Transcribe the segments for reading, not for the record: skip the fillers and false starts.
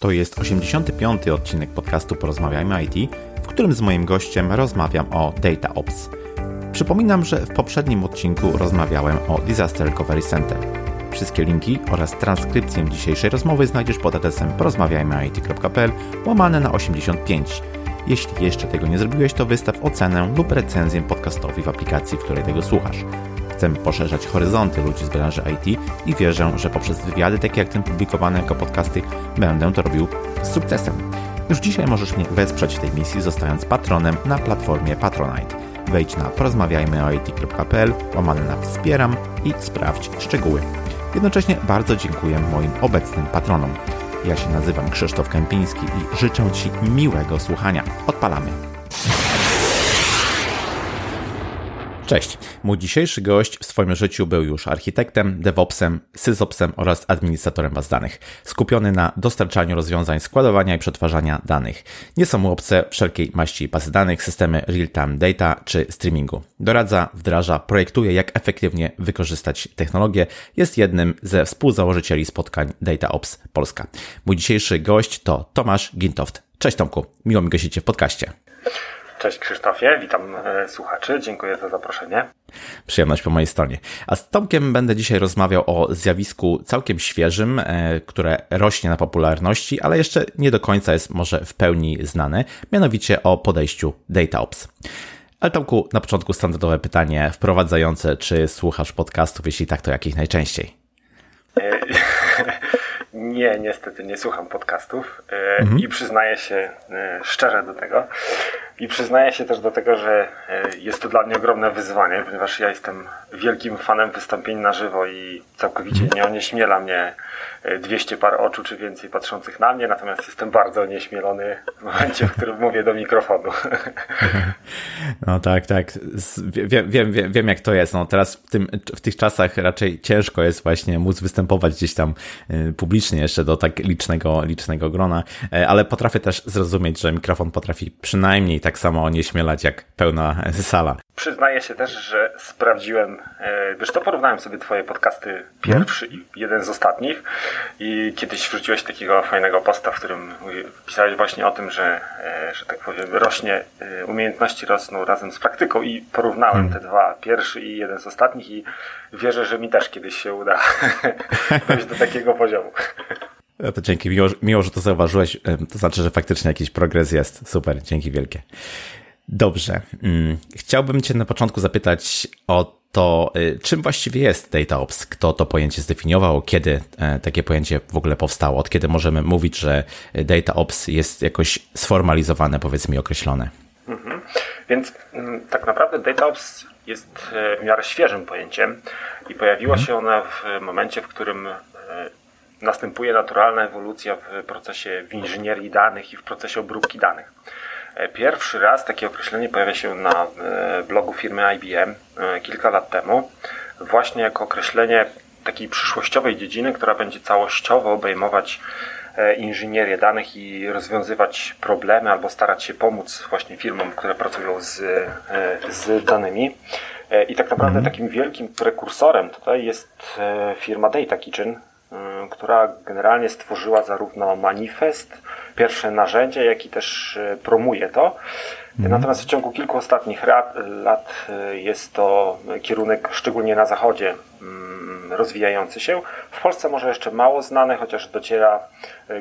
To jest 85. odcinek podcastu Porozmawiajmy IT, w którym z moim gościem rozmawiam o DataOps. Przypominam, że w poprzednim odcinku rozmawiałem o Disaster Recovery Center. Wszystkie linki oraz transkrypcję dzisiejszej rozmowy znajdziesz pod adresem porozmawiajmyit.pl/85. Jeśli jeszcze tego nie zrobiłeś, to wystaw ocenę lub recenzję podcastowi w aplikacji, w której tego słuchasz. Chcę poszerzać horyzonty ludzi z branży IT i wierzę, że poprzez wywiady takie jak ten publikowany jako podcasty będę to robił z sukcesem. Już dzisiaj możesz mnie wesprzeć w tej misji, zostając patronem na platformie Patronite. Wejdź na porozmawiajmyoit.pl/wspieram i sprawdź szczegóły. Jednocześnie bardzo dziękuję moim obecnym patronom. Ja się nazywam Krzysztof Kępiński i życzę Ci miłego słuchania. Odpalamy! Cześć! Mój dzisiejszy gość w swoim życiu był już architektem, DevOpsem, SysOpsem oraz administratorem baz danych, skupiony na dostarczaniu rozwiązań składowania i przetwarzania danych. Nie są mu obce wszelkiej maści bazy danych, systemy real-time data czy streamingu. Doradza, wdraża, projektuje, jak efektywnie wykorzystać technologię. Jest jednym ze współzałożycieli spotkań DataOps Polska. Mój dzisiejszy gość to Tomasz Gintoft. Cześć Tomku, miło mi gościć Cię w podcaście. Cześć Krzysztofie, witam słuchaczy, dziękuję za zaproszenie. Przyjemność po mojej stronie. A z Tomkiem będę dzisiaj rozmawiał o zjawisku całkiem świeżym, które rośnie na popularności, ale jeszcze nie do końca jest może w pełni znane, mianowicie o podejściu DataOps. Ale Tomku, na początku standardowe pytanie wprowadzające, czy słuchasz podcastów, jeśli tak, to jakich najczęściej? Nie, niestety nie słucham podcastów i przyznaję się szczerze do tego i przyznaję się też do tego, że jest to dla mnie ogromne wyzwanie, ponieważ ja jestem wielkim fanem wystąpień na żywo i całkowicie nie onieśmiela mnie 200 par oczu czy więcej patrzących na mnie, natomiast jestem bardzo onieśmielony w momencie, w którym mówię do mikrofonu. No tak, wiem jak to jest. No, teraz w tych czasach raczej ciężko jest właśnie móc występować gdzieś tam publicznie jeszcze do tak licznego grona, ale potrafię też zrozumieć, że mikrofon potrafi przynajmniej tak samo onieśmielać jak pełna sala. Przyznaję się też, że sprawdziłem, wiesz, to porównałem sobie twoje podcasty pierwszy i jeden z ostatnich i kiedyś wrzuciłeś takiego fajnego posta, w którym pisałeś właśnie o tym, że tak powiem rośnie, umiejętności rosną razem z praktyką i porównałem te dwa, pierwszy i jeden z ostatnich i wierzę, że mi też kiedyś się uda dojść do takiego poziomu. No to dzięki, miło, że to zauważyłeś, to znaczy, że faktycznie jakiś progres jest, super, dzięki wielkie. Dobrze. Chciałbym Cię na początku zapytać o to, czym właściwie jest DataOps? Kto to pojęcie zdefiniował? Kiedy takie pojęcie w ogóle powstało? Od kiedy możemy mówić, że DataOps jest jakoś sformalizowane, powiedzmy określone? Więc tak naprawdę DataOps jest w miarę świeżym pojęciem i pojawiło się ono w momencie, w którym następuje naturalna ewolucja w procesie w inżynierii danych i w procesie obróbki danych. Pierwszy raz takie określenie pojawia się na blogu firmy IBM kilka lat temu, właśnie jako określenie takiej przyszłościowej dziedziny, która będzie całościowo obejmować inżynierię danych i rozwiązywać problemy albo starać się pomóc właśnie firmom, które pracują z danymi. I tak naprawdę takim wielkim prekursorem tutaj jest firma Data Kitchen, która generalnie stworzyła zarówno manifest, pierwsze narzędzie, jak i też promuje to. Natomiast w ciągu kilku ostatnich lat jest to kierunek, szczególnie na zachodzie, rozwijający się. W Polsce może jeszcze mało znany, chociaż dociera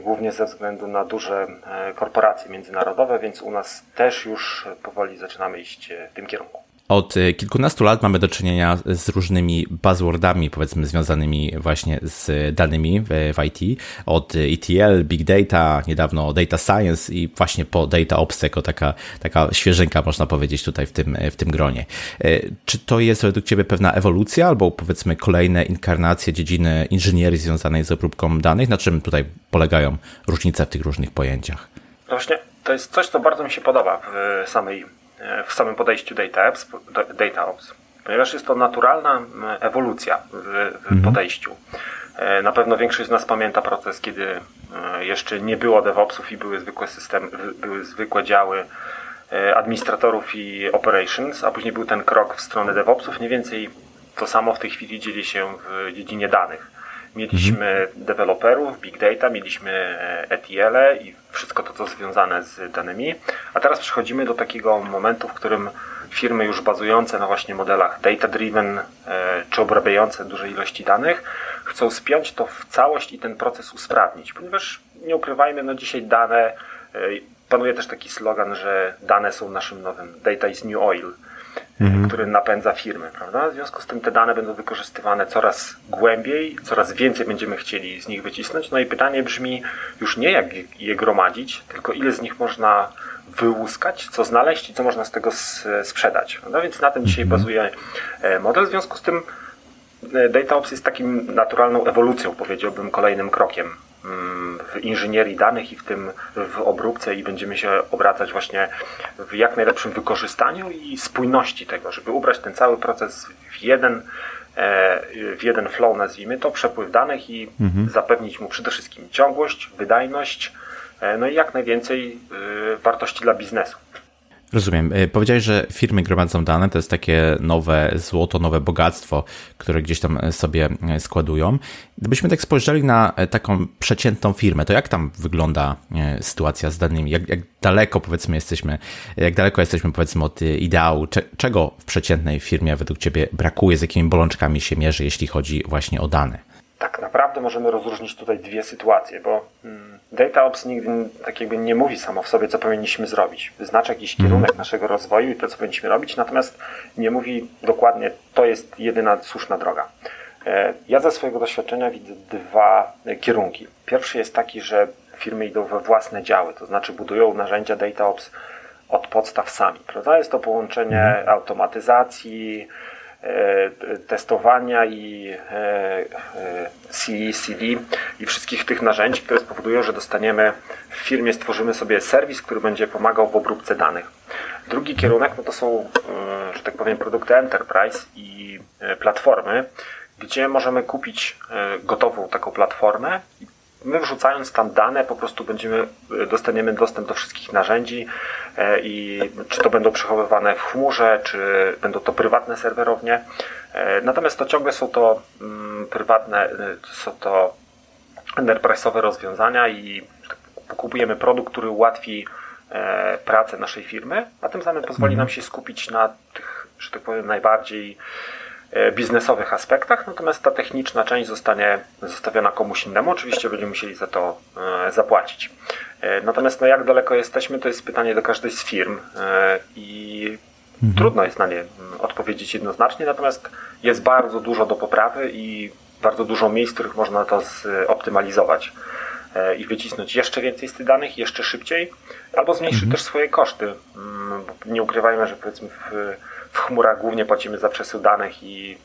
głównie ze względu na duże korporacje międzynarodowe, więc u nas też już powoli zaczynamy iść w tym kierunku. Od kilkunastu lat mamy do czynienia z różnymi buzzwordami, powiedzmy, związanymi właśnie z danymi w IT. Od ETL, Big Data, niedawno Data Science i właśnie po DataOps jako taka świeżynka, można powiedzieć, tutaj w tym gronie. Czy to jest według Ciebie pewna ewolucja albo powiedzmy kolejne inkarnacje dziedziny inżynierii związanej z obróbką danych? Na czym tutaj polegają różnice w tych różnych pojęciach? Właśnie to jest coś, co bardzo mi się podoba w samym podejściu DataOps, ponieważ jest to naturalna ewolucja w podejściu. Na pewno większość z nas pamięta proces, kiedy jeszcze nie było DevOpsów i były zwykłe działy administratorów i operations, a później był ten krok w stronę DevOpsów. Mniej więcej to samo w tej chwili dzieje się w dziedzinie danych. Mieliśmy deweloperów, Big Data, mieliśmy ETL-e i wszystko to, co związane z danymi. A teraz przechodzimy do takiego momentu, w którym firmy już bazujące na właśnie modelach data-driven czy obrabiające duże ilości danych chcą spiąć to w całość i ten proces usprawnić. Ponieważ nie ukrywajmy, no dzisiaj dane, panuje też taki slogan, że dane są naszym nowym, data is new oil, który napędza firmy, prawda? W związku z tym te dane będą wykorzystywane coraz głębiej, coraz więcej będziemy chcieli z nich wycisnąć. No i pytanie brzmi już nie jak je gromadzić, tylko ile z nich można wyłuskać, co znaleźć i co można z tego sprzedać. No więc na tym dzisiaj bazuje model. W związku z tym DataOps jest takim naturalną ewolucją, powiedziałbym, kolejnym krokiem w inżynierii danych i w tym w obróbce i będziemy się obracać właśnie w jak najlepszym wykorzystaniu i spójności tego, żeby ubrać ten cały proces w jeden flow, nazwijmy to, przepływ danych i zapewnić mu przede wszystkim ciągłość, wydajność, no i jak najwięcej wartości dla biznesu. Rozumiem. Powiedziałeś, że firmy gromadzą dane, to jest takie nowe złoto, nowe bogactwo, które gdzieś tam sobie składują. Gdybyśmy tak spojrzeli na taką przeciętną firmę, to jak tam wygląda sytuacja z danymi? Jak daleko, powiedzmy, jesteśmy, powiedzmy, od ideału? Czego w przeciętnej firmie według Ciebie brakuje? Z jakimi bolączkami się mierzy, jeśli chodzi właśnie o dane? Tak naprawdę możemy rozróżnić tutaj dwie sytuacje, bo DataOps nigdy tak jakby nie mówi samo w sobie, co powinniśmy zrobić. Wyznacza jakiś kierunek naszego rozwoju i to, co powinniśmy robić, natomiast nie mówi dokładnie, to jest jedyna słuszna droga. Ja ze swojego doświadczenia widzę dwa kierunki. Pierwszy jest taki, że firmy idą we własne działy, to znaczy budują narzędzia DataOps od podstaw sami, prawda? Jest to połączenie automatyzacji, testowania i CI/CD i wszystkich tych narzędzi, które spowodują, że dostaniemy w firmie, stworzymy sobie serwis, który będzie pomagał w obróbce danych. Drugi kierunek no to są, że tak powiem, produkty enterprise i platformy, gdzie możemy kupić gotową taką platformę. My wrzucając tam dane po prostu dostaniemy dostęp do wszystkich narzędzi i czy to będą przechowywane w chmurze, czy będą to prywatne serwerownie. Natomiast to ciągle są to prywatne, są to enterprise'owe rozwiązania i kupujemy produkt, który ułatwi pracę naszej firmy, a tym samym pozwoli nam się skupić na tych, że tak powiem, najbardziej biznesowych aspektach, natomiast ta techniczna część zostanie zostawiona komuś innemu. Oczywiście będziemy musieli za to zapłacić. Natomiast no jak daleko jesteśmy, to jest pytanie do każdej z firm i trudno jest na nie odpowiedzieć jednoznacznie, natomiast jest bardzo dużo do poprawy i bardzo dużo miejsc, w których można to zoptymalizować i wycisnąć jeszcze więcej z tych danych, jeszcze szybciej, albo zmniejszyć też swoje koszty. Nie ukrywajmy, że powiedzmy w chmurach głównie płacimy za przesył danych i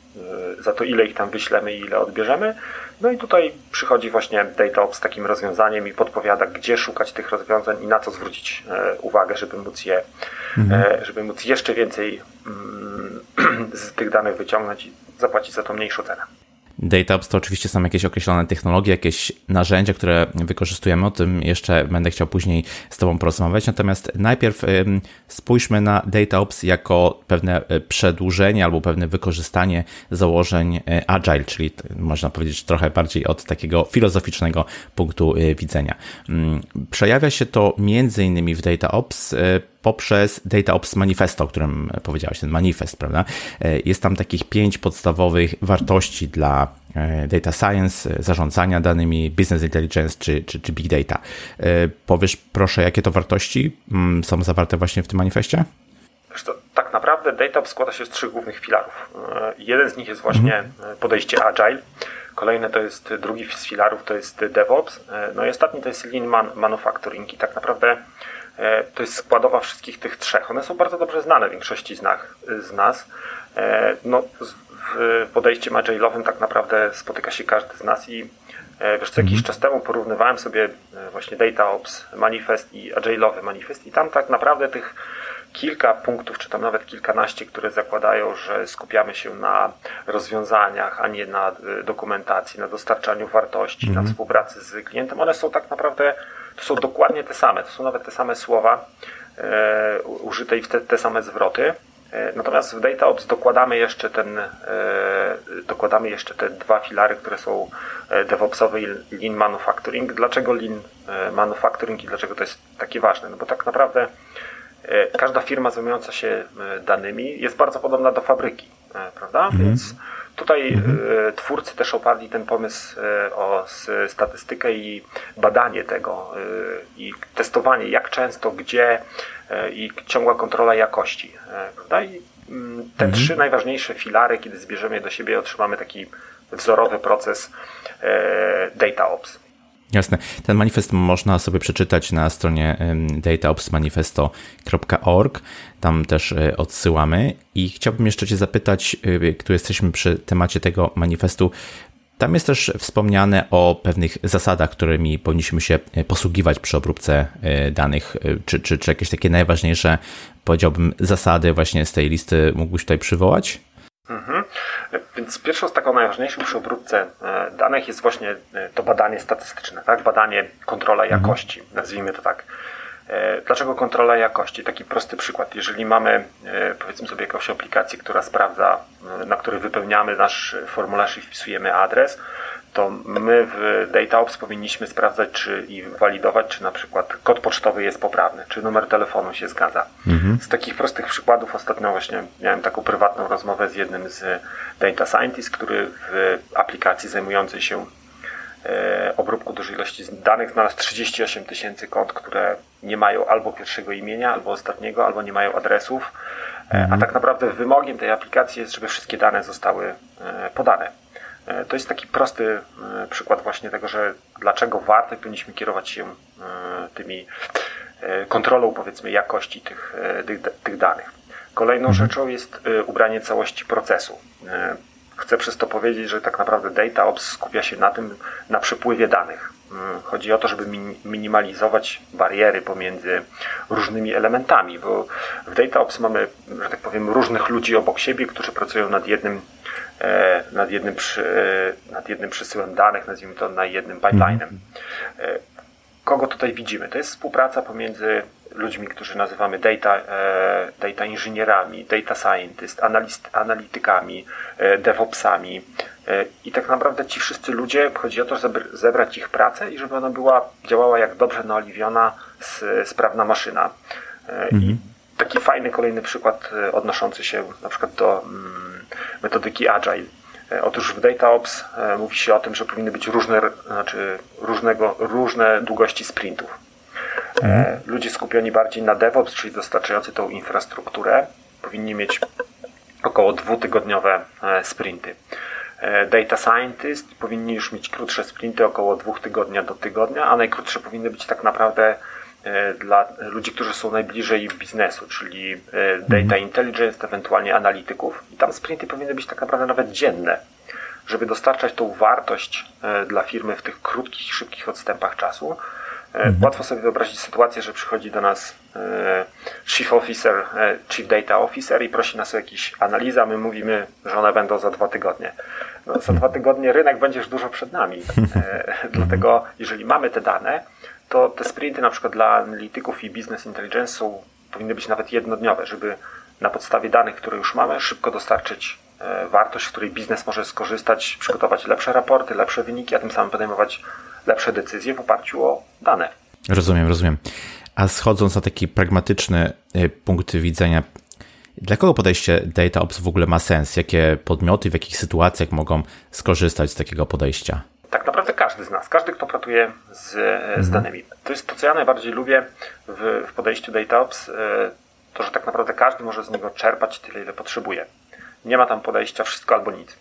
za to, ile ich tam wyślemy i ile odbierzemy. No i tutaj przychodzi właśnie DataOps z takim rozwiązaniem i podpowiada, gdzie szukać tych rozwiązań i na co zwrócić uwagę, żeby móc żeby móc jeszcze więcej z tych danych wyciągnąć i zapłacić za to mniejszą cenę. DataOps to oczywiście są jakieś określone technologie, jakieś narzędzia, które wykorzystujemy. O tym jeszcze będę chciał później z Tobą porozmawiać. Natomiast najpierw spójrzmy na DataOps jako pewne przedłużenie albo pewne wykorzystanie założeń Agile, czyli można powiedzieć trochę bardziej od takiego filozoficznego punktu widzenia. Przejawia się to m.in. w DataOps poprzez DataOps Manifesto, o którym powiedziałeś, ten manifest, prawda? Jest tam takich 5 podstawowych wartości dla data science, zarządzania danymi, business intelligence czy big data. Powiesz proszę, jakie to wartości są zawarte właśnie w tym manifestie? Wiesz co, tak naprawdę DataOps składa się z 3 głównych filarów. Jeden z nich jest właśnie podejście Agile, kolejny to jest, drugi z filarów to jest DevOps, no i ostatni to jest Lean Manufacturing i tak naprawdę to jest składowa wszystkich tych trzech. One są bardzo dobrze znane większości z nas. No, w podejściu agile'owym tak naprawdę spotyka się każdy z nas i wiesz co, jakiś czas temu porównywałem sobie właśnie DataOps Manifest i agile'owy Manifest i tam tak naprawdę tych kilka punktów, czy tam nawet kilkanaście, które zakładają, że skupiamy się na rozwiązaniach, a nie na dokumentacji, na dostarczaniu wartości, na współpracy z klientem, one są tak naprawdę, to są dokładnie te same, to są nawet te same słowa użyte i te same zwroty, Natomiast w DataOps dokładamy jeszcze te dwa filary, które są DevOpsowy i Lean Manufacturing. Dlaczego Lean Manufacturing i dlaczego to jest takie ważne? No bo tak naprawdę każda firma zajmująca się danymi jest bardzo podobna do fabryki, prawda? Mhm. Więc tutaj twórcy też oparli ten pomysł o statystykę i badanie tego i testowanie, jak często, gdzie i ciągła kontrola jakości, prawda? I te trzy najważniejsze filary, kiedy zbierzemy je do siebie, otrzymamy taki wzorowy proces DataOps. Jasne. Ten manifest można sobie przeczytać na stronie dataopsmanifesto.org. Tam też odsyłamy. I chciałbym jeszcze Cię zapytać, tu jesteśmy przy temacie tego manifestu. Tam jest też wspomniane o pewnych zasadach, którymi powinniśmy się posługiwać przy obróbce danych, czy jakieś takie najważniejsze, powiedziałbym, zasady właśnie z tej listy mógłbyś tutaj przywołać? Mhm. Więc pierwszą z taką najważniejszą przy obróbce danych jest właśnie to badanie statystyczne, tak? Badanie, kontrola jakości, nazwijmy to tak. Dlaczego kontrola jakości? Taki prosty przykład. Jeżeli mamy, powiedzmy sobie, jakąś aplikację, która sprawdza, na której wypełniamy nasz formularz i wpisujemy adres, to my w DataOps powinniśmy sprawdzać i walidować, czy na przykład kod pocztowy jest poprawny, czy numer telefonu się zgadza. Mhm. Z takich prostych przykładów ostatnio właśnie miałem taką prywatną rozmowę z jednym z data scientist, który w aplikacji zajmującej się obróbką dużej ilości danych znalazł 38 tysięcy kont, które nie mają albo pierwszego imienia, albo ostatniego, albo nie mają adresów. Mhm. A tak naprawdę wymogiem tej aplikacji jest, żeby wszystkie dane zostały podane. To jest taki prosty przykład właśnie tego, że dlaczego warto powinniśmy kierować się tymi kontrolą, powiedzmy, jakości tych danych. Kolejną rzeczą jest ubranie całości procesu. Chcę przez to powiedzieć, że tak naprawdę DataOps skupia się na tym, na przepływie danych. Chodzi o to, żeby minimalizować bariery pomiędzy różnymi elementami, bo w DataOps mamy, że tak powiem, różnych ludzi obok siebie, którzy pracują nad jednym przesyłem danych, nazwijmy to, na jednym pipeline'em. Kogo tutaj widzimy? To jest współpraca pomiędzy ludźmi, którzy nazywamy data inżynierami, data scientist, analitykami, DevOpsami i tak naprawdę ci wszyscy ludzie, chodzi o to, żeby zebrać ich pracę i żeby ona działała jak dobrze naoliwiona, sprawna maszyna. I taki fajny kolejny przykład odnoszący się na przykład do metodyki Agile. Otóż w DataOps mówi się o tym, że powinny być różne długości sprintów. Ludzie skupieni bardziej na DevOps, czyli dostarczający tą infrastrukturę, powinni mieć około 2-tygodniowe sprinty. Data Scientist powinni już mieć krótsze sprinty, około 2 tygodnia do tygodnia, a najkrótsze powinny być tak naprawdę dla ludzi, którzy są najbliżej biznesu, czyli data intelligence, ewentualnie analityków. I tam sprinty powinny być tak naprawdę nawet dzienne, żeby dostarczać tą wartość dla firmy w tych krótkich, szybkich odstępach czasu. Łatwo sobie wyobrazić sytuację, że przychodzi do nas Chief Data Officer i prosi nas o jakieś analizy, a my mówimy, że one będą za 2 tygodnie. No, za 2 tygodnie rynek będzie już dużo przed nami. Dlatego, jeżeli mamy te dane, to te sprinty na przykład dla analityków i business intelligence powinny być nawet jednodniowe, żeby na podstawie danych, które już mamy, szybko dostarczyć wartość, z której biznes może skorzystać, przygotować lepsze raporty, lepsze wyniki, a tym samym podejmować lepsze decyzje w oparciu o dane. Rozumiem. A schodząc na taki pragmatyczny punkt widzenia, dla kogo podejście DataOps w ogóle ma sens? Jakie podmioty, w jakich sytuacjach mogą skorzystać z takiego podejścia? Tak naprawdę każdy z nas, każdy, kto pracuje z danymi. To jest to, co ja najbardziej lubię w podejściu DataOps, to, że tak naprawdę każdy może z niego czerpać tyle, ile potrzebuje. Nie ma tam podejścia wszystko albo nic.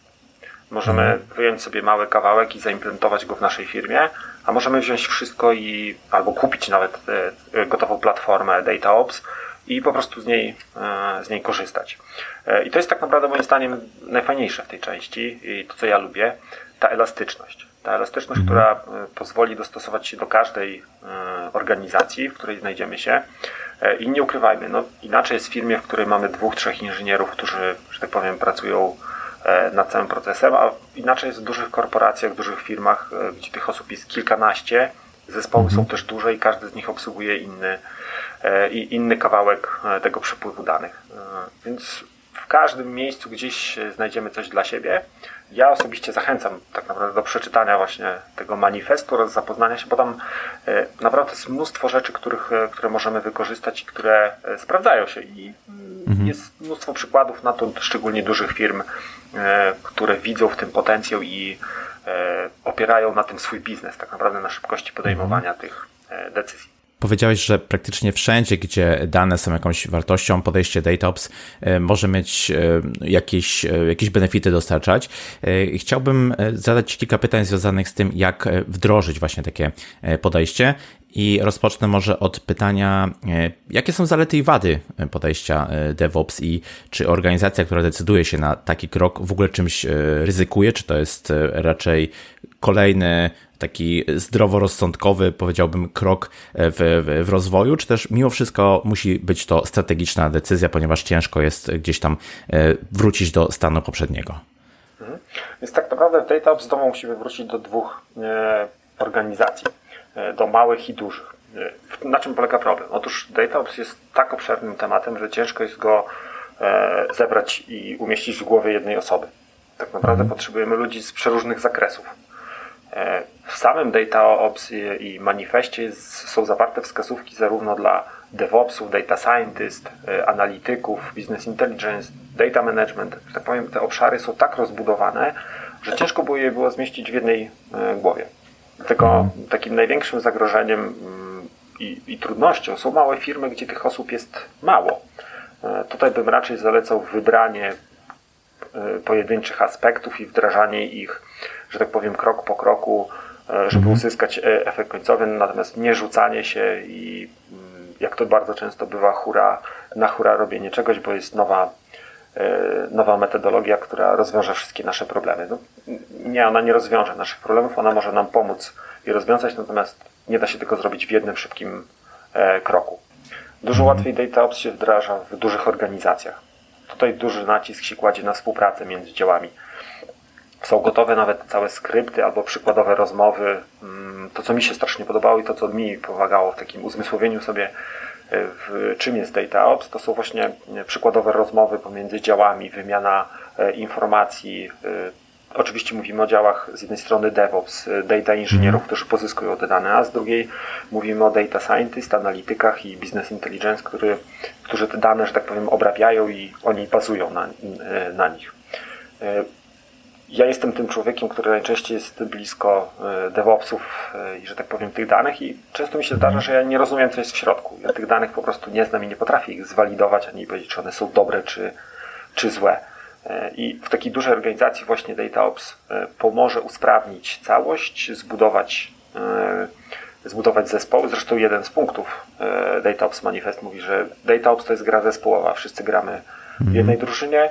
Możemy wyjąć sobie mały kawałek i zaimplementować go w naszej firmie, a możemy wziąć wszystko i albo kupić nawet gotową platformę DataOps i po prostu z niej korzystać. I to jest tak naprawdę moim zdaniem najfajniejsze w tej części i to, co ja lubię, ta elastyczność. Ta elastyczność, która pozwoli dostosować się do każdej organizacji, w której znajdziemy się. I nie ukrywajmy, no inaczej jest w firmie, w której mamy 2-3 inżynierów, którzy, że tak powiem, pracują nad całym procesem, a inaczej jest w dużych korporacjach, w dużych firmach, gdzie tych osób jest kilkanaście Zespoły są też duże i każdy z nich obsługuje inny kawałek tego przepływu danych. Więc w każdym miejscu gdzieś znajdziemy coś dla siebie. Ja osobiście zachęcam tak naprawdę do przeczytania właśnie tego manifestu oraz zapoznania się, bo tam naprawdę jest mnóstwo rzeczy, które możemy wykorzystać i które sprawdzają się. I jest mnóstwo przykładów na to, szczególnie dużych firm, które widzą w tym potencjał i opierają na tym swój biznes, tak naprawdę na szybkości podejmowania tych decyzji. Powiedziałeś, że praktycznie wszędzie, gdzie dane są jakąś wartością, podejście DataOps może mieć jakieś benefity dostarczać. Chciałbym zadać Ci kilka pytań związanych z tym, jak wdrożyć właśnie takie podejście i rozpocznę może od pytania, jakie są zalety i wady podejścia DevOps i czy organizacja, która decyduje się na taki krok, w ogóle czymś ryzykuje, czy to jest raczej kolejny taki zdroworozsądkowy, powiedziałbym, krok w rozwoju, czy też mimo wszystko musi być to strategiczna decyzja, ponieważ ciężko jest gdzieś tam wrócić do stanu poprzedniego. Więc tak naprawdę w DataOps znowu musimy wrócić do dwóch organizacji, do małych i dużych. Na czym polega problem? Otóż DataOps jest tak obszernym tematem, że ciężko jest go zebrać i umieścić w głowie jednej osoby. Tak naprawdę potrzebujemy ludzi z przeróżnych zakresów. W samym DataOps i manifestie są zawarte wskazówki zarówno dla DevOpsów, Data Scientist, analityków, Business Intelligence, Data Management. Że tak powiem, te obszary są tak rozbudowane, że ciężko było je zmieścić w jednej głowie. Dlatego takim największym zagrożeniem i trudnością są małe firmy, gdzie tych osób jest mało. Tutaj bym raczej zalecał wybranie pojedynczych aspektów i wdrażanie ich, że tak powiem, krok po kroku, żeby uzyskać efekt końcowy, natomiast nie rzucanie się i jak to bardzo często bywa, na hura robienie czegoś, bo jest nowa metodologia, która rozwiąże wszystkie nasze problemy. No, nie, ona nie rozwiąże naszych problemów, ona może nam pomóc je rozwiązać, natomiast nie da się tego zrobić w jednym szybkim kroku. Dużo łatwiej DataOps się wdraża w dużych organizacjach. Tutaj duży nacisk się kładzie na współpracę między działami. Są gotowe nawet całe skrypty albo przykładowe rozmowy. To, co mi się strasznie podobało i to, co mi pomagało w takim uzmysłowieniu sobie, czym jest DataOps, to są właśnie przykładowe rozmowy pomiędzy działami, wymiana informacji. Oczywiście mówimy o działach z jednej strony DevOps, data inżynierów, którzy pozyskują te dane, a z drugiej mówimy o data scientist, analitykach i business intelligence, którzy te dane, że tak powiem, obrabiają i oni bazują na nich. Ja jestem tym człowiekiem, który najczęściej jest blisko DevOpsów i, że tak powiem, tych danych i często mi się zdarza, że ja nie rozumiem, co jest w środku. Ja tych danych po prostu nie znam i nie potrafię ich zwalidować, ani powiedzieć, czy one są dobre, czy złe. I w takiej dużej organizacji właśnie DataOps pomoże usprawnić całość, zbudować zespoły. Zresztą jeden z punktów DataOps Manifest mówi, że DataOps to jest gra zespołowa. Wszyscy gramy w jednej drużynie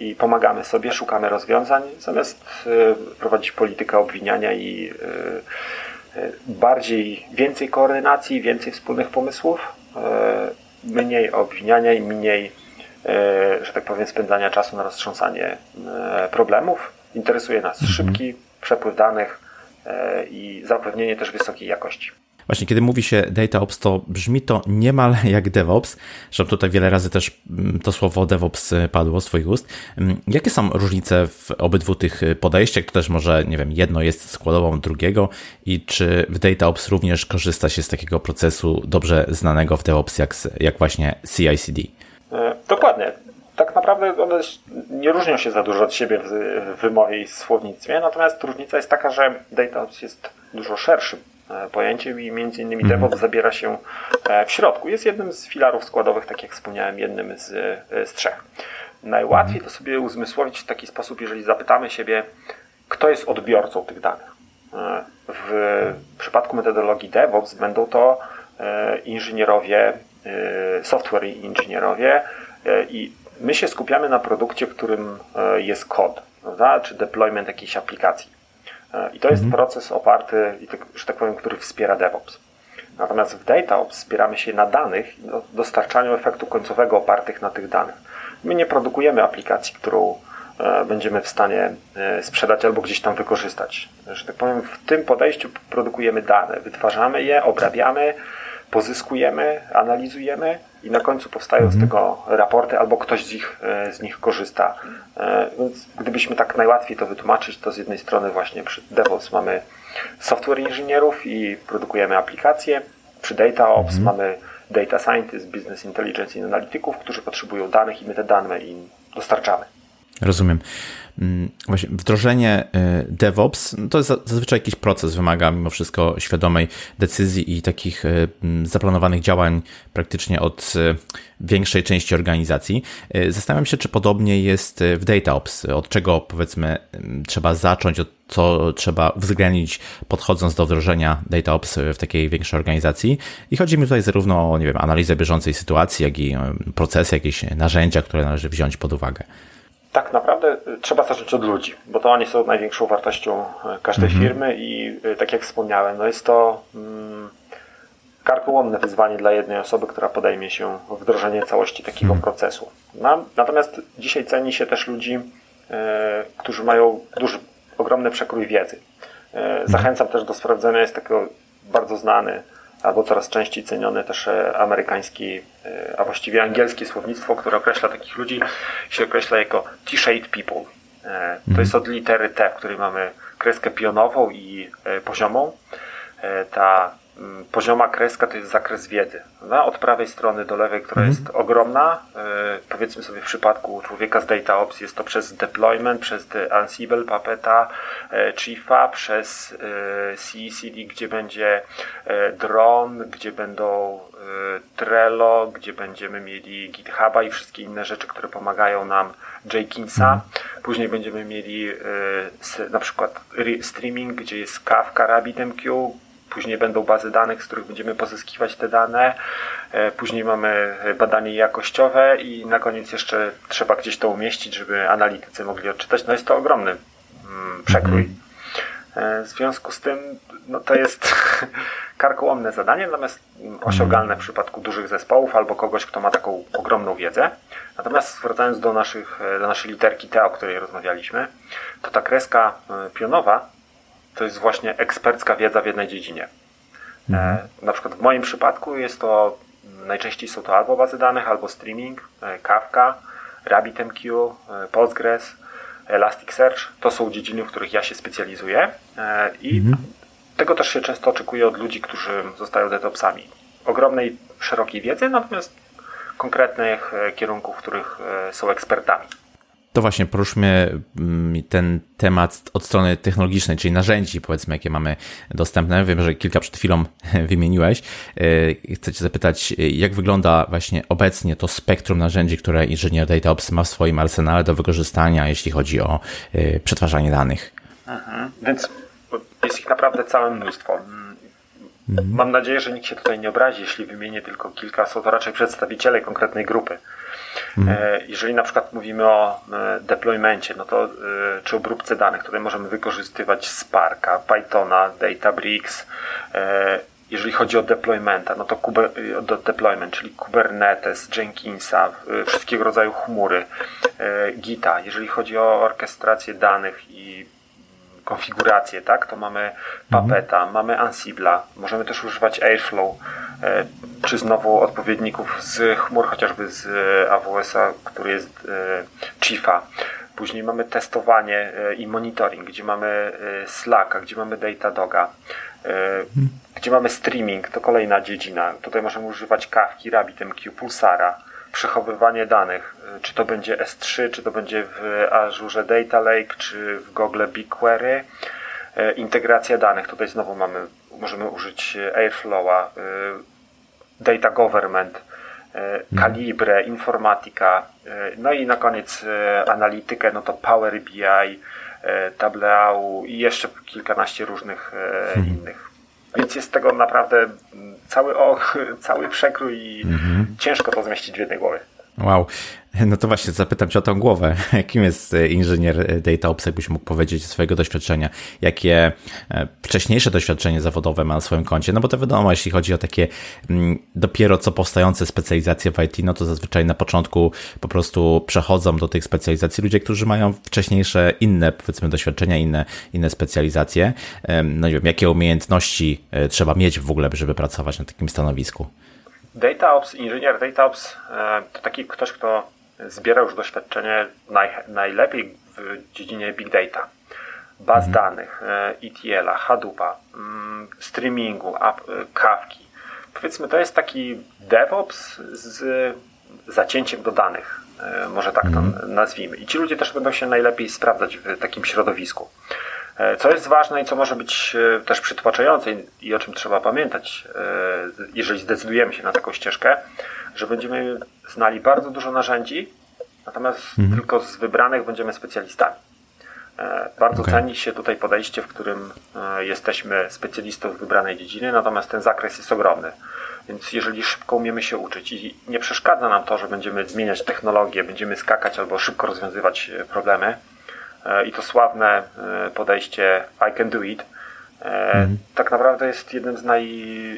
i pomagamy sobie, szukamy rozwiązań, zamiast prowadzić politykę obwiniania i więcej koordynacji, więcej wspólnych pomysłów, mniej obwiniania i mniej, że tak powiem, spędzania czasu na roztrząsanie problemów. Interesuje nas szybki przepływ danych i zapewnienie też wysokiej jakości. Właśnie kiedy mówi się DataOps, to brzmi to niemal jak DevOps, że tutaj wiele razy też to słowo DevOps padło z Twoich ust. Jakie są różnice w obydwu tych podejściach? To też może, nie wiem, jedno jest składową drugiego i czy w DataOps również korzysta się z takiego procesu dobrze znanego w DevOps jak właśnie CI/CD? Dokładnie. Tak naprawdę one nie różnią się za dużo od siebie w wymowie i słownictwie, natomiast różnica jest taka, że DataOps jest dużo szerszym pojęciem i między innymi DevOps zabiera się w środku. Jest jednym z filarów składowych, tak jak wspomniałem, jednym z trzech. Najłatwiej to sobie uzmysłowić w taki sposób, jeżeli zapytamy siebie, kto jest odbiorcą tych danych. W przypadku metodologii DevOps będą to inżynierowie, software inżynierowie i my się skupiamy na produkcie, którym jest kod, prawda? Czy deployment jakiejś aplikacji. I to jest proces oparty, że tak powiem, który wspiera DevOps. Natomiast w DataOps spieramy się na danych i dostarczaniu efektu końcowego opartych na tych danych. My nie produkujemy aplikacji, którą będziemy w stanie sprzedać albo gdzieś tam wykorzystać. Że tak powiem, w tym podejściu produkujemy dane, wytwarzamy je, obrabiamy, pozyskujemy, analizujemy i na końcu powstają z tego raporty albo ktoś z nich korzysta. Więc gdybyśmy tak najłatwiej to wytłumaczyć, to z jednej strony właśnie przy DevOps mamy software inżynierów i produkujemy aplikacje, przy DataOps mamy Data Scientist, Business Intelligence i analityków, którzy potrzebują danych i my te dane im dostarczamy. Rozumiem. Właśnie wdrożenie DevOps to jest zazwyczaj jakiś proces, wymaga mimo wszystko świadomej decyzji i takich zaplanowanych działań praktycznie od większej części organizacji. Zastanawiam się, czy podobnie jest w DataOps, od czego powiedzmy trzeba zacząć, od co trzeba uwzględnić podchodząc do wdrożenia DataOps w takiej większej organizacji. I chodzi mi tutaj zarówno o, nie wiem, analizę bieżącej sytuacji, jak i procesy, jakieś narzędzia, które należy wziąć pod uwagę. Tak naprawdę trzeba zacząć od ludzi, bo to oni są największą wartością każdej firmy i tak jak wspomniałem, no jest to karkołomne wyzwanie dla jednej osoby, która podejmie się wdrożenie całości takiego procesu. Natomiast dzisiaj ceni się też ludzi, którzy mają ogromny przekrój wiedzy. Zachęcam też do sprawdzenia, jest taki bardzo znany albo coraz częściej ceniony też amerykański, a właściwie angielskie słownictwo, które określa takich ludzi, się określa jako T-shaped people. To jest od litery T, w której mamy kreskę pionową i poziomą. Ta pozioma kreska to jest zakres wiedzy. Od prawej strony do lewej, która jest ogromna. Powiedzmy sobie w przypadku człowieka z DataOps jest to przez deployment, przez Ansible, Puppeta, Chefa, przez CI/CD, gdzie będzie dron, gdzie będą Trello, gdzie będziemy mieli GitHuba i wszystkie inne rzeczy, które pomagają nam, Jenkinsa. Później będziemy mieli na przykład streaming, gdzie jest Kafka, RabbitMQ. Później będą bazy danych, z których będziemy pozyskiwać te dane. Później mamy badanie jakościowe i na koniec jeszcze trzeba gdzieś to umieścić, żeby analitycy mogli odczytać. No jest to ogromny przekrój. W związku z tym no to jest karkołomne zadanie, natomiast osiągalne w przypadku dużych zespołów albo kogoś, kto ma taką ogromną wiedzę. Natomiast wracając do naszej literki T, o której rozmawialiśmy, to ta kreska pionowa to jest właśnie ekspercka wiedza w jednej dziedzinie. Na przykład w moim przypadku jest to, najczęściej są to albo bazy danych, albo streaming, Kafka, RabbitMQ, Postgres, Elasticsearch. To są dziedziny, w których ja się specjalizuję i tego też się często oczekuje od ludzi, którzy zostają DevOpsami. Ogromnej, szerokiej wiedzy, natomiast konkretnych kierunków, w których są ekspertami. To właśnie poruszmy ten temat od strony technologicznej, czyli narzędzi, powiedzmy, jakie mamy dostępne. Wiem, że kilka przed chwilą wymieniłeś. Chcę cię zapytać, jak wygląda właśnie obecnie to spektrum narzędzi, które inżynier DataOps ma w swoim arsenale do wykorzystania, jeśli chodzi o przetwarzanie danych? Więc jest ich naprawdę całe mnóstwo. Mam nadzieję, że nikt się tutaj nie obrazi, jeśli wymienię tylko kilka. Są to raczej przedstawiciele konkretnej grupy. Jeżeli na przykład mówimy o deploymencie, no to, czy obróbce danych, tutaj możemy wykorzystywać Sparka, Pythona, Databricks. Jeżeli chodzi o deploymenta, no to deployment, czyli Kubernetes, Jenkinsa, wszystkiego rodzaju chmury, Gita. Jeżeli chodzi o orkiestrację danych i konfigurację, tak, to mamy Puppeta, mamy Ansible'a, możemy też używać Airflow, czy znowu odpowiedników z chmur, chociażby z AWS-a, który jest Chefa. Później mamy testowanie i monitoring, gdzie mamy Slacka, gdzie mamy Datadoga, gdzie mamy streaming, to kolejna dziedzina. Tutaj możemy używać Kafki, RabbitMQ, Pulsara, przechowywanie danych, czy to będzie S3, czy to będzie w Azure Data Lake, czy w Google BigQuery, integracja danych, tutaj znowu możemy użyć Airflowa, Data Government, Calibre, Informatica, no i na koniec analitykę, no to Power BI, Tableau i jeszcze kilkanaście różnych innych. Więc jest tego naprawdę cały przekrój i ciężko to zmieścić w jednej głowie. Wow. No to właśnie, zapytam Cię o tą głowę. Kim jest inżynier DataOps, jakbyś mógł powiedzieć ze swojego doświadczenia? Jakie wcześniejsze doświadczenie zawodowe ma na swoim koncie? No bo to wiadomo, jeśli chodzi o takie dopiero co powstające specjalizacje w IT, no to zazwyczaj na początku po prostu przechodzą do tych specjalizacji ludzie, którzy mają wcześniejsze inne, powiedzmy, doświadczenia, inne specjalizacje. No nie wiem, jakie umiejętności trzeba mieć w ogóle, żeby pracować na takim stanowisku? DataOps, inżynier DataOps to taki ktoś, kto zbiera już doświadczenie najlepiej w dziedzinie Big Data, baz danych, ETL-a, Hadoopa, streamingu, Kafki. Powiedzmy, to jest taki DevOps z zacięciem do danych, może tak to nazwijmy. I ci ludzie też będą się najlepiej sprawdzać w takim środowisku. Co jest ważne i co może być też przytłaczające i o czym trzeba pamiętać, jeżeli zdecydujemy się na taką ścieżkę, że będziemy znali bardzo dużo narzędzi, natomiast tylko z wybranych będziemy specjalistami. Bardzo ceni się tutaj podejście, w którym jesteśmy specjalistą w wybranej dziedzinie, natomiast ten zakres jest ogromny. Więc jeżeli szybko umiemy się uczyć i nie przeszkadza nam to, że będziemy zmieniać technologię, będziemy skakać albo szybko rozwiązywać problemy, i to sławne podejście I can do it, tak naprawdę jest jednym z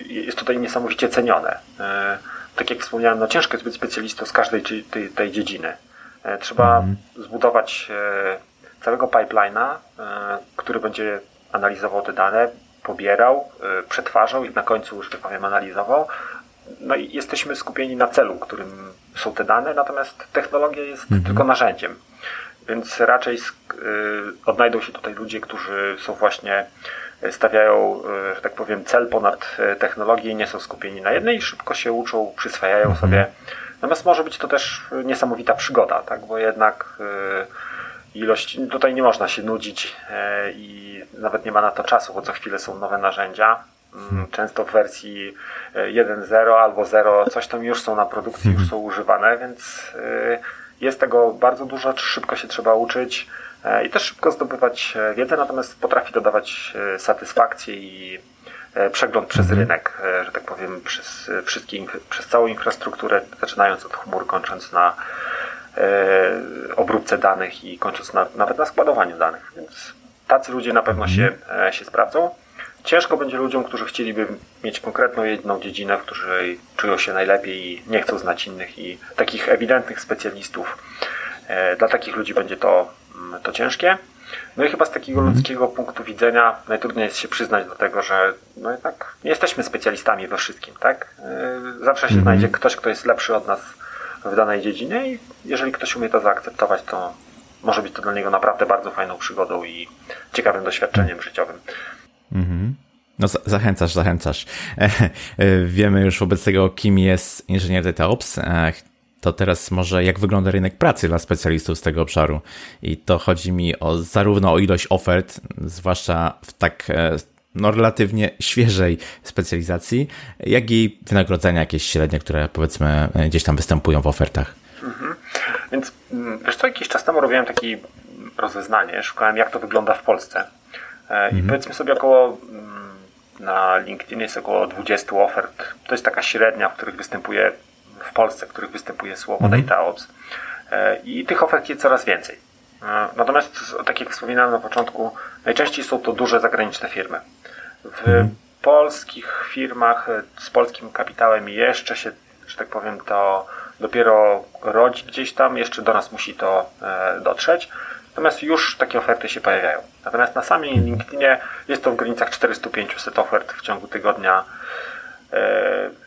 jest tutaj niesamowicie cenione. Tak jak wspomniałem, no ciężko jest być specjalistą z każdej tej dziedziny. Trzeba zbudować całego pipeline'a, który będzie analizował te dane, pobierał, przetwarzał i na końcu już analizował. No i jesteśmy skupieni na celu, którym są te dane, natomiast technologia jest tylko narzędziem. Więc raczej odnajdą się tutaj ludzie, którzy są właśnie, stawiają, że tak powiem, cel ponad technologię i nie są skupieni na jednej, szybko się uczą, przyswajają sobie. Natomiast może być to też niesamowita przygoda, tak? Bo jednak ilość, tutaj nie można się nudzić i nawet nie ma na to czasu, bo co chwilę są nowe narzędzia. Często w wersji 1.0 albo 0, coś tam już są na produkcji, już są używane, więc jest tego bardzo dużo, szybko się trzeba uczyć i też szybko zdobywać wiedzę, natomiast potrafi dodawać satysfakcję i przegląd przez rynek, że tak powiem, przez całą infrastrukturę, zaczynając od chmur, kończąc na obróbce danych i kończąc nawet na składowaniu danych. Więc tacy ludzie na pewno się sprawdzą. Ciężko będzie ludziom, którzy chcieliby mieć konkretną jedną dziedzinę, w której czują się najlepiej i nie chcą znać innych i takich ewidentnych specjalistów. Dla takich ludzi będzie to ciężkie. No i chyba z takiego ludzkiego punktu widzenia najtrudniej jest się przyznać do tego, że no jednak nie jesteśmy specjalistami we wszystkim, tak? Zawsze się znajdzie ktoś, kto jest lepszy od nas w danej dziedzinie i jeżeli ktoś umie to zaakceptować, to może być to dla niego naprawdę bardzo fajną przygodą i ciekawym doświadczeniem życiowym. No zachęcasz. Wiemy już wobec tego, kim jest inżynier DataOps. To teraz może jak wygląda rynek pracy dla specjalistów z tego obszaru? I to chodzi mi zarówno o ilość ofert, zwłaszcza w tak relatywnie świeżej specjalizacji, jak i wynagrodzenia jakieś średnie, które powiedzmy gdzieś tam występują w ofertach. Więc wiesz co, jakiś czas temu robiłem takie rozeznanie, szukałem jak to wygląda w Polsce. I powiedzmy sobie na LinkedIn jest około 20 ofert. To jest taka średnia, w których występuje słowo DataOps. I tych ofert jest coraz więcej. Natomiast, tak jak wspominałem na początku, najczęściej są to duże zagraniczne firmy. W polskich firmach z polskim kapitałem jeszcze się, że tak powiem, to dopiero rodzi gdzieś tam, jeszcze do nas musi to dotrzeć. Natomiast już takie oferty się pojawiają. Natomiast na samej LinkedInie jest to w granicach 400-500 ofert w ciągu tygodnia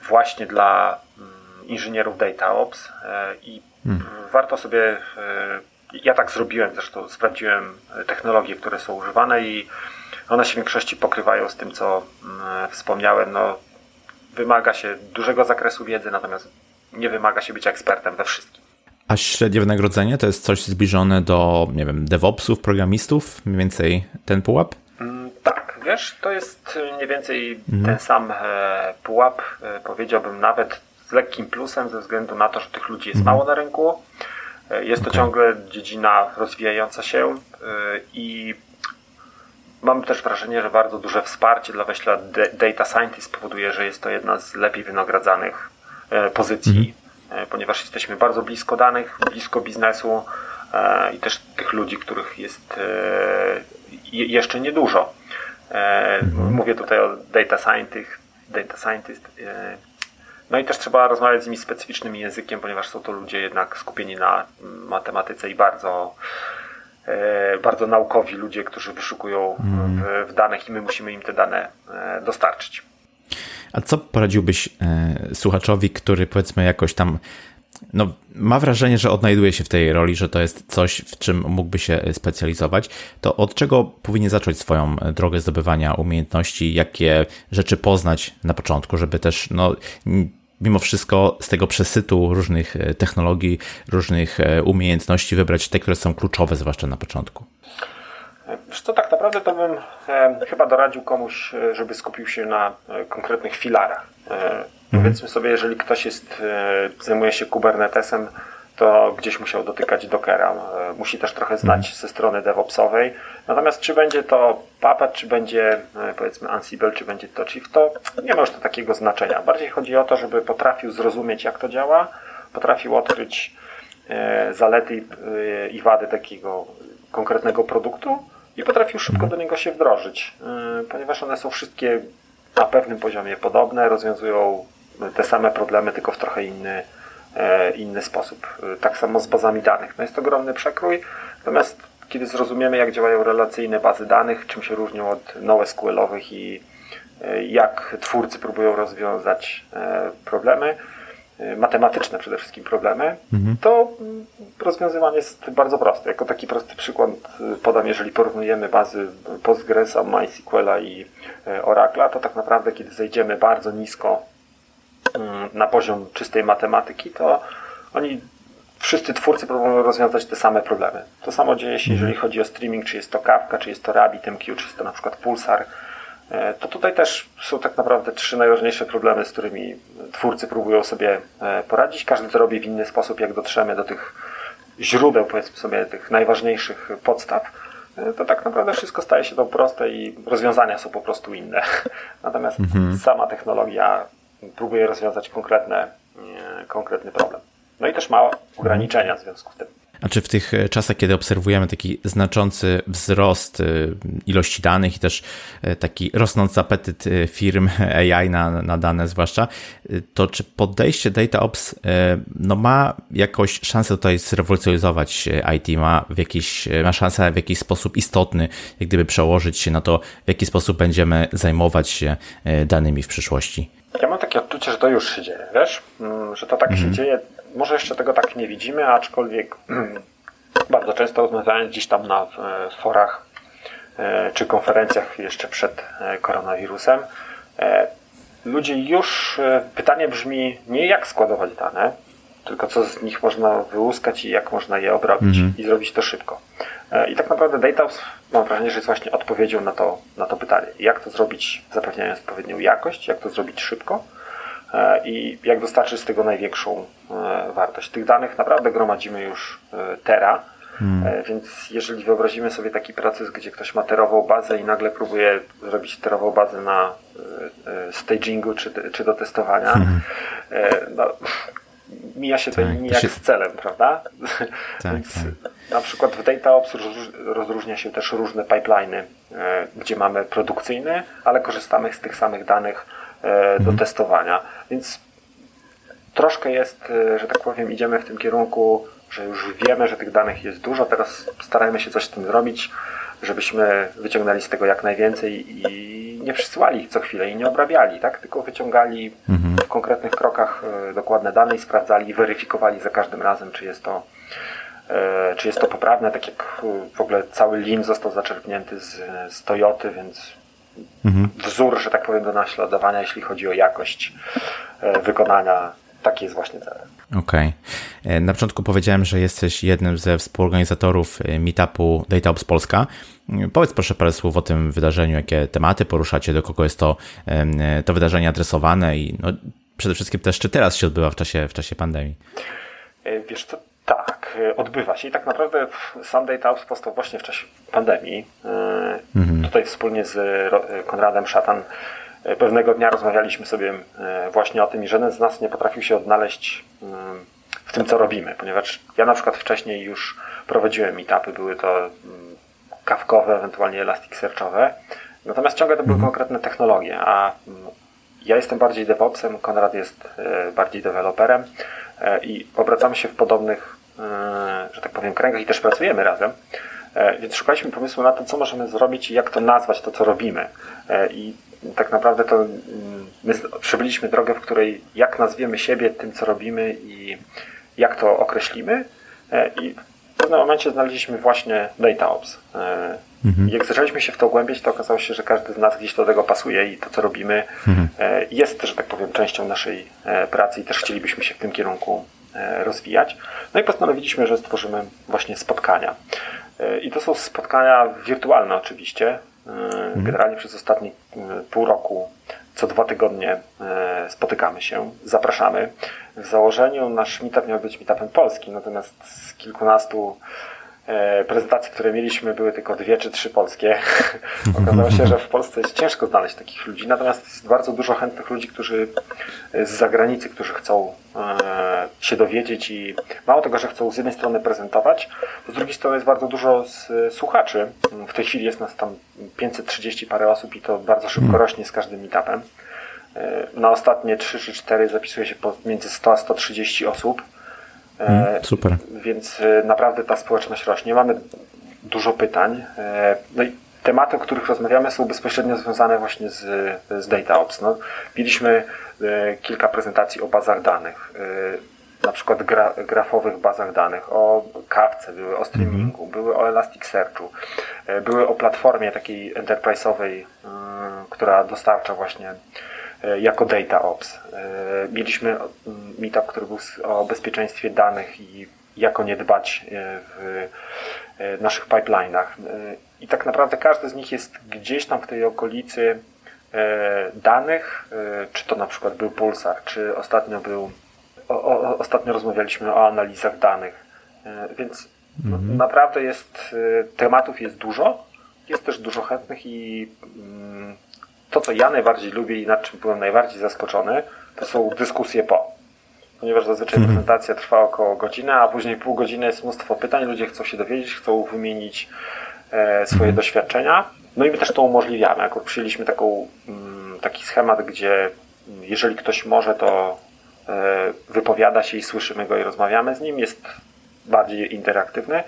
właśnie dla inżynierów DataOps i warto sobie, ja tak zrobiłem zresztą, sprawdziłem technologie, które są używane i one się w większości pokrywają z tym, co wspomniałem. No, wymaga się dużego zakresu wiedzy, natomiast nie wymaga się być ekspertem we wszystkim. A średnie wynagrodzenie to jest coś zbliżone do, nie wiem, DevOpsów, programistów, mniej więcej ten pułap? Tak, wiesz, to jest mniej więcej ten sam pułap, powiedziałbym nawet z lekkim plusem ze względu na to, że tych ludzi jest mało na rynku. Jest to ciągle dziedzina rozwijająca się i mam też wrażenie, że bardzo duże wsparcie dla Data Scientist powoduje, że jest to jedna z lepiej wynagradzanych pozycji ponieważ jesteśmy bardzo blisko danych, blisko biznesu i też tych ludzi, których jest jeszcze niedużo. Mówię tutaj o data scientist. No i też trzeba rozmawiać z nimi specyficznym językiem, ponieważ są to ludzie jednak skupieni na matematyce i bardzo naukowi ludzie, którzy wyszukują w danych i my musimy im te dane dostarczyć. A co poradziłbyś słuchaczowi, który powiedzmy jakoś tam ma wrażenie, że odnajduje się w tej roli, że to jest coś, w czym mógłby się specjalizować, to od czego powinien zacząć swoją drogę zdobywania umiejętności, jakie rzeczy poznać na początku, żeby też mimo wszystko z tego przesytu różnych technologii, różnych umiejętności wybrać te, które są kluczowe, zwłaszcza na początku? Wiesz co, tak naprawdę to bym chyba doradził komuś, żeby skupił się na konkretnych filarach. Powiedzmy sobie, jeżeli ktoś zajmuje się Kubernetesem, to gdzieś musiał dotykać Dockera. Musi też trochę znać ze strony DevOpsowej. Natomiast czy będzie to Puppet, czy będzie powiedzmy Ansible, czy będzie to Chef, to nie ma już to takiego znaczenia. Bardziej chodzi o to, żeby potrafił zrozumieć, jak to działa, potrafił odkryć zalety i wady takiego konkretnego produktu i potrafił szybko do niego się wdrożyć, ponieważ one są wszystkie na pewnym poziomie podobne, rozwiązują te same problemy, tylko w trochę inny sposób. Tak samo z bazami danych. No jest to ogromny przekrój, natomiast kiedy zrozumiemy, jak działają relacyjne bazy danych, czym się różnią od NoSQL-owych i jak twórcy próbują rozwiązać problemy, matematyczne przede wszystkim problemy, to rozwiązywanie jest bardzo proste. Jako taki prosty przykład podam, jeżeli porównujemy bazy Postgresa, MySQL-a i Oracle'a, to tak naprawdę kiedy zejdziemy bardzo nisko na poziom czystej matematyki, to wszyscy twórcy próbują rozwiązać te same problemy. To samo dzieje się, jeżeli chodzi o streaming, czy jest to Kafka, czy jest to RabbitMQ, czy jest to na przykład Pulsar, to tutaj też są tak naprawdę trzy najważniejsze problemy, z którymi twórcy próbują sobie poradzić. Każdy to robi w inny sposób, jak dotrzemy do tych źródeł, powiedzmy sobie, tych najważniejszych podstaw, to tak naprawdę wszystko staje się to proste i rozwiązania są po prostu inne. Natomiast sama technologia próbuje rozwiązać konkretny problem. No i też ma ograniczenia w związku z tym. A czy w tych czasach, kiedy obserwujemy taki znaczący wzrost ilości danych i też taki rosnący apetyt firm AI na dane zwłaszcza, to czy podejście DataOps ma jakąś szansę tutaj zrewolucjonizować IT, ma szansę w jakiś sposób istotny, jak gdyby przełożyć się na to, w jaki sposób będziemy zajmować się danymi w przyszłości? Ja mam takie odczucie, że to już się dzieje, wiesz, że to tak się dzieje. Może jeszcze tego tak nie widzimy, aczkolwiek bardzo często rozmawiając gdzieś tam na forach czy konferencjach jeszcze przed koronawirusem, ludzie już, pytanie brzmi nie jak składować dane, tylko co z nich można wyłuskać i jak można je obrobić i zrobić to szybko. I tak naprawdę DataOps, mam wrażenie, że jest właśnie odpowiedzią na to pytanie. Jak to zrobić, zapewniając odpowiednią jakość, jak to zrobić szybko i jak dostarczyć z tego największą wartość. Tych danych naprawdę gromadzimy już tera, więc jeżeli wyobrazimy sobie taki proces, gdzie ktoś ma terową bazę i nagle próbuje zrobić terową bazę na stagingu czy do testowania, mija się to nijak z celem, prawda? Tak, więc na przykład w DataOps rozróżnia się też różne pipeliny, gdzie mamy produkcyjny, ale korzystamy z tych samych danych do testowania. Więc troszkę jest, że tak powiem, idziemy w tym kierunku, że już wiemy, że tych danych jest dużo, teraz starajmy się coś z tym zrobić, żebyśmy wyciągnęli z tego jak najwięcej i nie przesyłali ich co chwilę i nie obrabiali, tak? Tylko wyciągali w konkretnych krokach dokładne dane i sprawdzali, weryfikowali za każdym razem, czy jest to poprawne, tak jak w ogóle cały Lean został zaczerpnięty z Toyoty, więc wzór, że tak powiem, do naśladowania, jeśli chodzi o jakość wykonania. Taki jest właśnie cel. Okej. Na początku powiedziałem, że jesteś jednym ze współorganizatorów meetupu DataOps Polska. Powiedz proszę parę słów o tym wydarzeniu, jakie tematy poruszacie, do kogo jest to wydarzenie adresowane i przede wszystkim też, czy teraz się odbywa w czasie pandemii? Wiesz co, tak, odbywa się i tak naprawdę sam DataOps powstał właśnie w czasie pandemii. Tutaj wspólnie z Konradem Szatan pewnego dnia rozmawialiśmy sobie właśnie o tym i żaden z nas nie potrafił się odnaleźć w tym, co robimy, ponieważ ja na przykład wcześniej już prowadziłem meetupy, były to kawkowe, ewentualnie elasticsearchowe, natomiast ciągle to były konkretne technologie, a ja jestem bardziej DevOpsem, Konrad jest bardziej deweloperem i obracamy się w podobnych, że tak powiem, kręgach i też pracujemy razem, więc szukaliśmy pomysłu na to, co możemy zrobić i jak to nazwać, to co robimy. I tak naprawdę to my przybyliśmy drogę, w której jak nazwiemy siebie tym, co robimy i jak to określimy, i w pewnym momencie znaleźliśmy właśnie DataOps. Jak zaczęliśmy się w to głębić, to okazało się, że każdy z nas gdzieś do tego pasuje i to, co robimy, jest, że tak powiem, częścią naszej pracy i też chcielibyśmy się w tym kierunku rozwijać. No i postanowiliśmy, że stworzymy właśnie spotkania. I to są spotkania wirtualne oczywiście. Generalnie przez ostatnie pół roku co 2 tygodnie spotykamy się, zapraszamy. W założeniu nasz meetup miał być meetupem polskim, natomiast z kilkunastu prezentacji, które mieliśmy, były tylko 2 czy 3 polskie. Okazało się, że w Polsce jest ciężko znaleźć takich ludzi, natomiast jest bardzo dużo chętnych ludzi, którzy z zagranicy, którzy chcą się dowiedzieć i mało tego, że chcą z jednej strony prezentować, z drugiej strony jest bardzo dużo słuchaczy. W tej chwili jest nas tam 530 parę osób i to bardzo szybko rośnie z każdym meetupem. Na ostatnie 3 czy 4 zapisuje się między 100 a 130 osób. Super. Więc naprawdę ta społeczność rośnie. Mamy dużo pytań. No i tematy, o których rozmawiamy, są bezpośrednio związane właśnie z DataOps. No, mieliśmy kilka prezentacji o bazach danych, na przykład grafowych bazach danych, o Kafce, były o streamingu, były o Elasticsearchu, były o platformie takiej enterprise'owej, która dostarcza właśnie jako DataOps. Mieliśmy meetup, który był o bezpieczeństwie danych i jak o nie dbać w naszych pipeline'ach. I tak naprawdę każdy z nich jest gdzieś tam w tej okolicy danych, czy to na przykład był Pulsar, czy ostatnio był, ostatnio rozmawialiśmy o analizach danych, więc naprawdę jest, tematów jest dużo, jest też dużo chętnych i to, co ja najbardziej lubię i nad czym byłem najbardziej zaskoczony, to są dyskusje po. Ponieważ zazwyczaj prezentacja trwa około godziny, a później pół godziny jest mnóstwo pytań, ludzie chcą się dowiedzieć, chcą wymienić swoje doświadczenia. No i my też to umożliwiamy. Akurat przyjęliśmy taki schemat, gdzie jeżeli ktoś może, to wypowiada się i słyszymy go i rozmawiamy z nim. Jest bardziej interaktywny.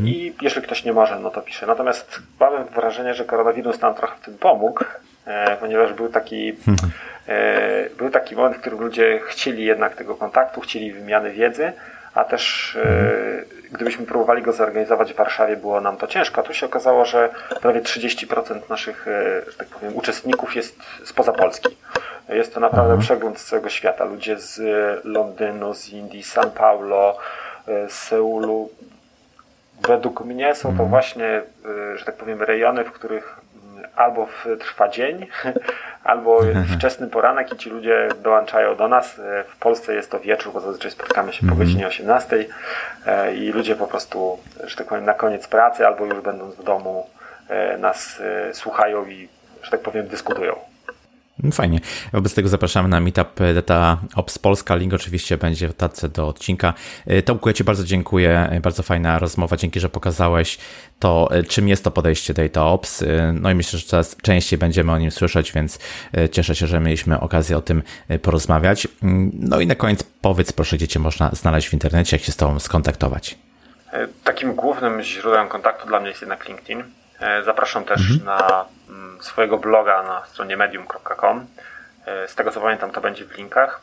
I jeżeli ktoś nie może, no to pisze. Natomiast mamy wrażenie, że koronawirus nam trochę w tym pomógł, ponieważ był taki moment, w którym ludzie chcieli jednak tego kontaktu, chcieli wymiany wiedzy, a też gdybyśmy próbowali go zorganizować w Warszawie, było nam to ciężko. A tu się okazało, że prawie 30% naszych, że tak powiem, uczestników jest spoza Polski. Jest to naprawdę przegląd z całego świata. Ludzie z Londynu, z Indii, São Paulo, z Seulu. Według mnie są to właśnie, że tak powiem, rejony, w których albo trwa dzień, albo wczesny poranek i ci ludzie dołączają do nas. W Polsce jest to wieczór, bo zazwyczaj spotkamy się po godzinie 18 i ludzie po prostu, że tak powiem, na koniec pracy albo już będąc w domu nas słuchają i, że tak powiem, dyskutują. Fajnie. Wobec tego zapraszamy na meetup DataOps Polska. Link oczywiście będzie w notatce do odcinka. Tomku, ja Ci bardzo dziękuję. Bardzo fajna rozmowa. Dzięki, że pokazałeś to, czym jest to podejście DataOps. No i myślę, że coraz częściej będziemy o nim słyszeć, więc cieszę się, że mieliśmy okazję o tym porozmawiać. No i na koniec powiedz proszę, gdzie Cię można znaleźć w internecie, jak się z Tobą skontaktować. Takim głównym źródłem kontaktu dla mnie jest jednak LinkedIn. Zapraszam też na swojego bloga na stronie medium.com. Z tego co pamiętam, to będzie w linkach.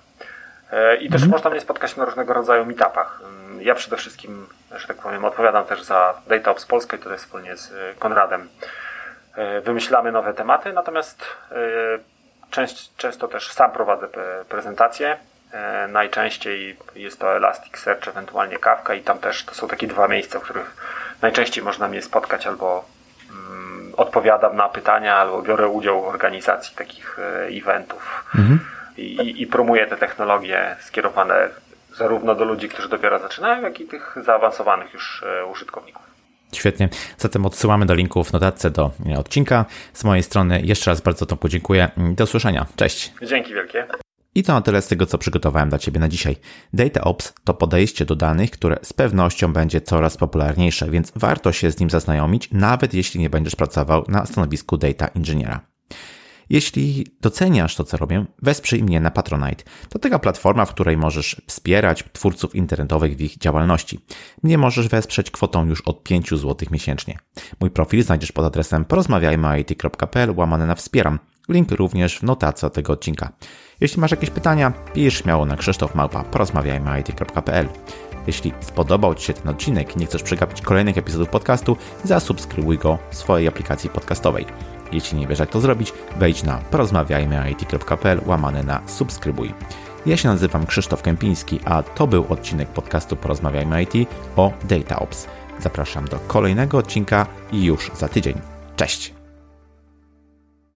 I też można mnie spotkać na różnego rodzaju meetupach. Ja przede wszystkim, że tak powiem, odpowiadam też za DataOps Polskę i tutaj wspólnie z Konradem wymyślamy nowe tematy, natomiast często też sam prowadzę prezentacje. Najczęściej jest to Elasticsearch, ewentualnie Kafka i tam też to są takie 2 miejsca, w których najczęściej można mnie spotkać, albo odpowiadam na pytania, albo biorę udział w organizacji takich eventów i promuję te technologie skierowane zarówno do ludzi, którzy dopiero zaczynają, jak i tych zaawansowanych już użytkowników. Świetnie. Zatem odsyłamy do linków w notatce do odcinka. Z mojej strony jeszcze raz bardzo Tomku dziękuję. Do usłyszenia. Cześć. Dzięki wielkie. I to na tyle z tego, co przygotowałem dla Ciebie na dzisiaj. DataOps to podejście do danych, które z pewnością będzie coraz popularniejsze, więc warto się z nim zaznajomić, nawet jeśli nie będziesz pracował na stanowisku data inżyniera. Jeśli doceniasz to, co robię, wesprzyj mnie na Patronite. To taka platforma, w której możesz wspierać twórców internetowych w ich działalności. Mnie możesz wesprzeć kwotą już od 5 zł miesięcznie. Mój profil znajdziesz pod adresem porozmawiajmyit.pl/wspieram. Link również w notatce do tego odcinka. Jeśli masz jakieś pytania, pisz śmiało na krzysztof@porozmawiajmyit.pl. Jeśli spodobał Ci się ten odcinek i nie chcesz przegapić kolejnych epizodów podcastu, zasubskrybuj go w swojej aplikacji podcastowej. Jeśli nie wiesz, jak to zrobić, wejdź na porozmawiajmyit.pl/subskrybuj. Ja się nazywam Krzysztof Kępiński, a to był odcinek podcastu Porozmawiajmy IT o DataOps. Zapraszam do kolejnego odcinka już za tydzień. Cześć!